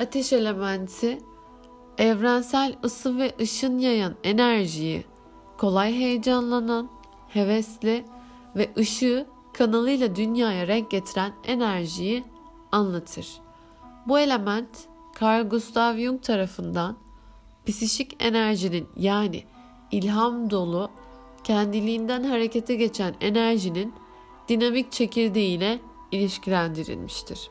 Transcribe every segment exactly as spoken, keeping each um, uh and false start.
ateş elementi evrensel ısı ve ışın yayan enerjiyi kolay heyecanlanan, hevesli ve ışığı kanalıyla dünyaya renk getiren enerjiyi anlatır. Bu element Carl Gustav Jung tarafından psişik enerjinin yani ilham dolu, kendiliğinden harekete geçen enerjinin dinamik çekirdeğiyle ilişkilendirilmiştir.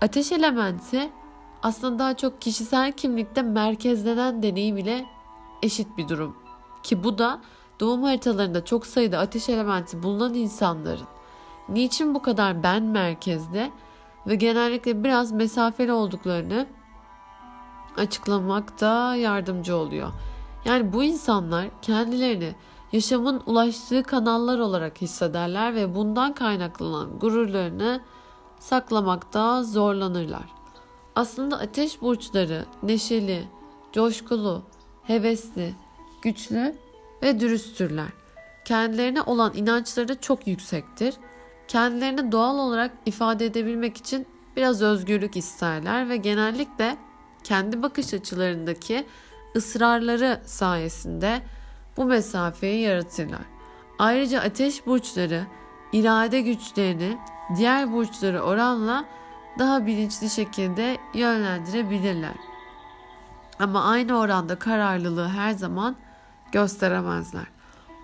Ateş elementi aslında daha çok kişisel kimlikte merkezlenen deneyim ile eşit bir durum. Ki bu da doğum haritalarında çok sayıda ateş elementi bulunan insanların niçin bu kadar ben merkezde ve genellikle biraz mesafeli olduklarını açıklamakta yardımcı oluyor. Yani bu insanlar kendilerini yaşamın ulaştığı kanallar olarak hissederler ve bundan kaynaklanan gururlarını saklamakta zorlanırlar. Aslında ateş burçları neşeli, coşkulu, hevesli, güçlü ve dürüsttürler. Kendilerine olan inançları çok yüksektir. Kendilerini doğal olarak ifade edebilmek için biraz özgürlük isterler ve genellikle kendi bakış açılarındaki ısrarları sayesinde bu mesafeyi yaratırlar. Ayrıca ateş burçları irade güçlerini diğer burçları oranla daha bilinçli şekilde yönlendirebilirler. Ama aynı oranda kararlılığı her zaman gösteremezler.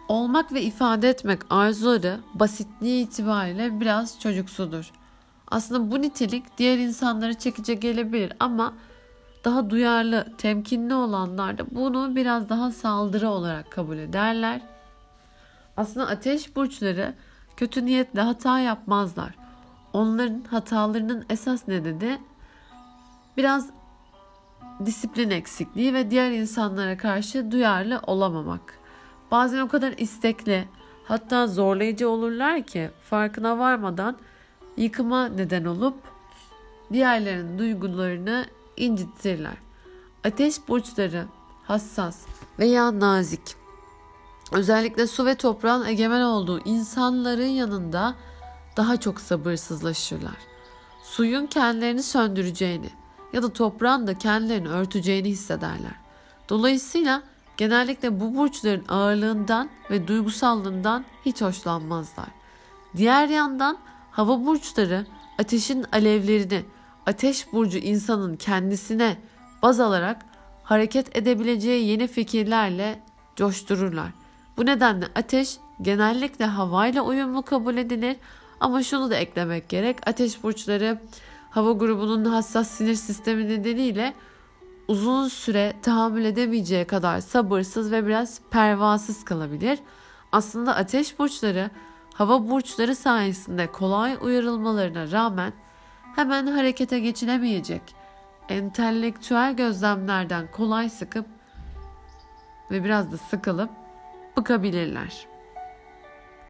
Olmak ve ifade etmek arzuları basitliği itibariyle biraz çocuksudur. Aslında bu nitelik diğer insanları çekici gelebilir ama daha duyarlı, temkinli olanlar da bunu biraz daha saldırı olarak kabul ederler. Aslında ateş burçları kötü niyetle hata yapmazlar. Onların hatalarının esas nedeni biraz disiplin eksikliği ve diğer insanlara karşı duyarlı olamamak. Bazen o kadar istekli, hatta zorlayıcı olurlar ki farkına varmadan yıkıma neden olup diğerlerinin duygularını incitirler. Ateş burçları hassas veya nazik. Özellikle su ve toprağın egemen olduğu insanların yanında daha çok sabırsızlaşırlar. Suyun kendilerini söndüreceğini ya da toprağın da kendilerini örteceğini hissederler. Dolayısıyla genellikle bu burçların ağırlığından ve duygusallığından hiç hoşlanmazlar. Diğer yandan hava burçları ateşin alevlerini, ateş burcu insanın kendisine baz alarak hareket edebileceği yeni fikirlerle coştururlar. Bu nedenle ateş genellikle havayla uyumlu kabul edilir ama şunu da eklemek gerek. Ateş burçları hava grubunun hassas sinir sistemi nedeniyle uzun süre tahammül edemeyeceği kadar sabırsız ve biraz pervasız kalabilir. Aslında ateş burçları hava burçları sayesinde kolay uyarılmalarına rağmen hemen harekete geçilemeyecek, entelektüel gözlemlerden kolay sıkıp ve biraz da sıkılıp bıkabilirler.